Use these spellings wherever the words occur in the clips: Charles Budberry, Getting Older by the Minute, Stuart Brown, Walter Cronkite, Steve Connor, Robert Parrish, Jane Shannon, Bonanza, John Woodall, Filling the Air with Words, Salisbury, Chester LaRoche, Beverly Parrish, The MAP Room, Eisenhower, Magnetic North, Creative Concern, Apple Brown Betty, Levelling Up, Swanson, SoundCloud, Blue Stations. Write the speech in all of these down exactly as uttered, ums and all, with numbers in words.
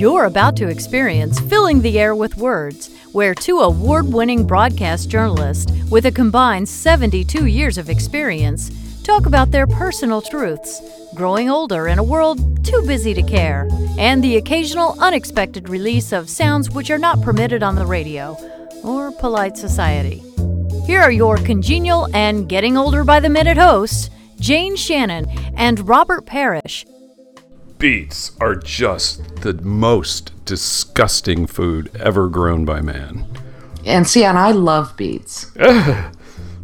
You're about to experience Filling the Air with Words, where two award-winning broadcast journalists with a combined seventy-two years of experience talk about their personal truths, growing older in a world too busy to care, and the occasional unexpected release of sounds which are not permitted on the radio or polite society. Here are your congenial and Getting Older by the Minute hosts, Jane Shannon and Robert Parrish. Beets are just the most disgusting food ever grown by man. And see, and I love beets. Ugh.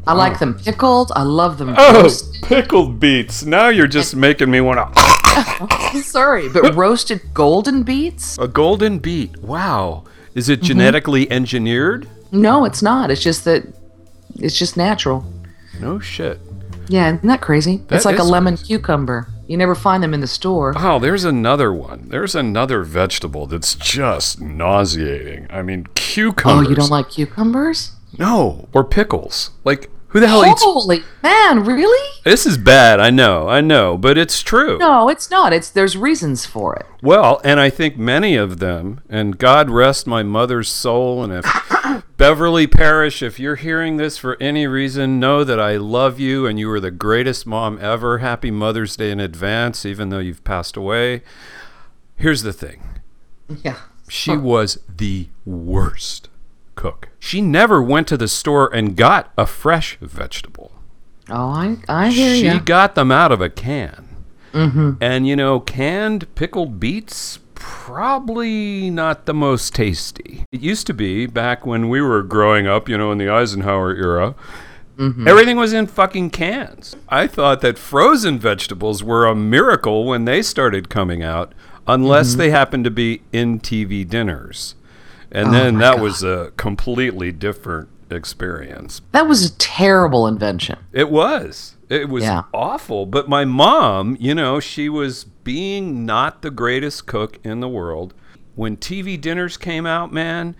I like them pickled. I love them oh, roasted. Oh, pickled beets. Now you're just making me want to... Sorry, but roasted golden beets? A golden beet. Wow. Is it genetically mm-hmm. engineered? No, it's not. It's just that it's just natural. No shit. Yeah, isn't that crazy? That it's like a lemon crazy. Cucumber. You never find them in the store. Oh, there's another one. There's another vegetable that's just nauseating. I mean, cucumbers. Oh, you don't like cucumbers? No, or pickles. Like... Who the hell Holy eats? Holy man, really? This is bad. I know, I know, but it's true. No, it's not. It's there's reasons for it. Well, and I think many of them. And God rest my mother's soul. And if Beverly Parrish, if you're hearing this for any reason, know that I love you and you are the greatest mom ever. Happy Mother's Day in advance, even though you've passed away. Here's the thing. Yeah. She huh. was the worst cook. She never went to the store and got a fresh vegetable. Oh, I, I hear you. She ya. got them out of a can. Mm-hmm. And, you know, canned pickled beets, probably not the most tasty. It used to be back when we were growing up, you know, in the Eisenhower era, mm-hmm. everything was in fucking cans. I thought that frozen vegetables were a miracle when they started coming out, unless mm-hmm. they happened to be in T V dinners. And oh then that God. was a completely different experience. That was a terrible invention. It was. It was yeah. awful. But my mom, you know, she was being not the greatest cook in the world. When T V dinners came out, man,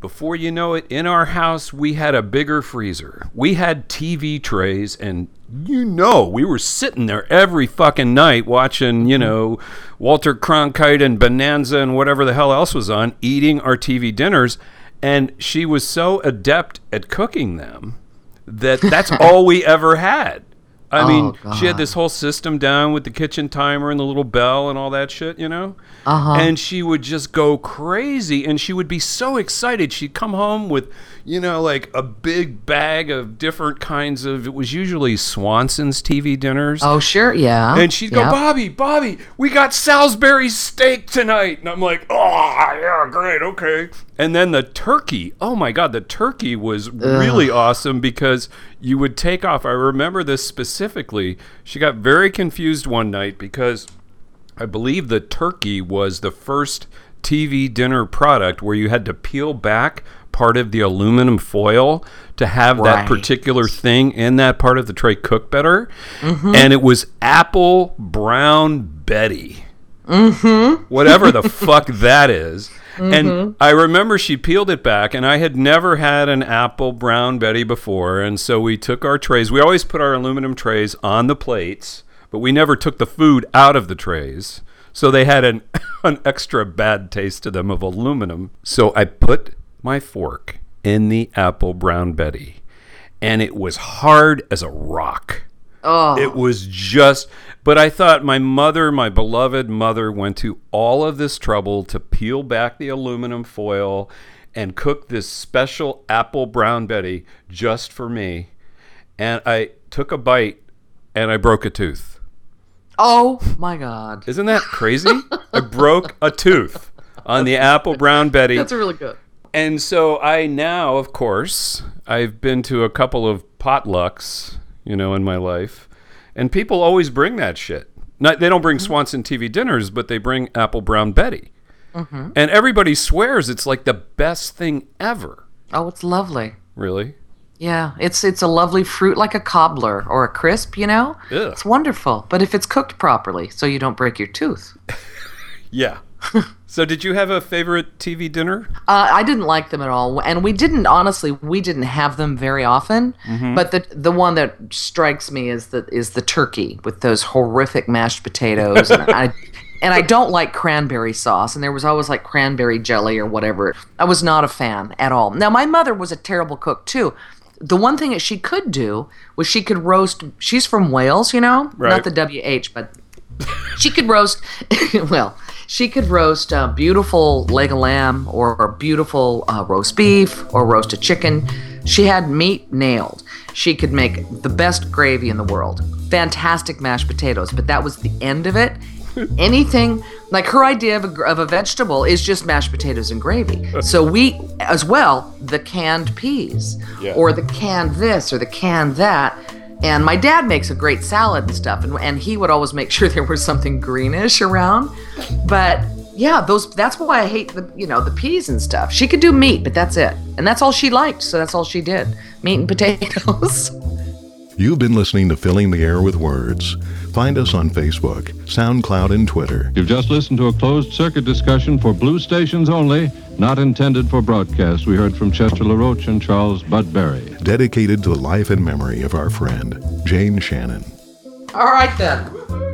before you know it, in our house, we had a bigger freezer. We had T V trays, and you know, we were sitting there every fucking night watching, you know, Walter Cronkite and Bonanza and whatever the hell else was on, eating our T V dinners. And she was so adept at cooking them that that's all we ever had. I oh, mean, God. She had this whole system down with the kitchen timer and the little bell and all that shit, you know? Uh-huh. And she would just go crazy, and she would be so excited. She'd come home with, you know, like a big bag of different kinds of, it was usually Swanson's T V dinners. Oh, sure, yeah. And she'd yeah. go, Bobby, Bobby, we got Salisbury steak tonight. And I'm like, oh, yeah, great, okay. And then the turkey, oh my God, the turkey was Ugh. really awesome because you would take off. I remember this specific. Specifically, she got very confused one night because I believe the turkey was the first T V dinner product where you had to peel back part of the aluminum foil to have right. that particular thing in that part of the tray cook better. Mm-hmm. And it was Apple Brown Betty. Mm-hmm. Whatever the fuck that is. And mm-hmm. I remember she peeled it back, and I had never had an Apple Brown Betty before, and so we took our trays. We always put our aluminum trays on the plates, but we never took the food out of the trays, so they had an, an extra bad taste to them of aluminum. So I put my fork in the Apple Brown Betty, and it was hard as a rock. Oh. It was just, but I thought my mother, my beloved mother, went to all of this trouble to peel back the aluminum foil and cook this special Apple Brown Betty just for me. And I took a bite and I broke a tooth. Oh my God. Isn't that crazy? I broke a tooth on the Apple Brown Betty. That's really good. And so I now, of course, I've been to a couple of potlucks, you know, in my life. And people always bring that shit. Not, they don't bring Swanson T V dinners, but they bring Apple Brown Betty. Mm-hmm. And everybody swears it's like the best thing ever. Oh, it's lovely. Really? Yeah, it's it's a lovely fruit, like a cobbler or a crisp, you know? Ugh. It's wonderful, but if it's cooked properly, so you don't break your tooth. Yeah, So did you have a favorite T V dinner? Uh, I didn't like them at all. And we didn't, honestly, we didn't have them very often. Mm-hmm. But the the one that strikes me is the, is the turkey with those horrific mashed potatoes. And I and I don't like cranberry sauce. And there was always like cranberry jelly or whatever. I was not a fan at all. Now, my mother was a terrible cook, too. The one thing that she could do was she could roast. She's from Wales, you know? Right. Not the W H, but she could roast, well... She could roast a beautiful leg of lamb or a beautiful uh, roast beef or roast a chicken. She had meat nailed. She could make the best gravy in the world. Fantastic mashed potatoes, but that was the end of it. Anything, like her idea of a, of a vegetable is just mashed potatoes and gravy. So we, as well, the canned peas yeah. or the canned this or the canned that. And my dad makes a great salad and stuff, and, and he would always make sure there was something greenish around. But yeah, those that's why I hate the you know the peas and stuff. She could do meat, but that's it. And that's all she liked, so that's all she did. Meat and potatoes. You've been listening to Filling the Air with Words. Find us on Facebook, SoundCloud, and Twitter. You've just listened to a closed-circuit discussion for Blue Stations only, not intended for broadcast. We heard from Chester LaRoche and Charles Budberry. Dedicated to the life and memory of our friend, Jane Shannon. All right, then.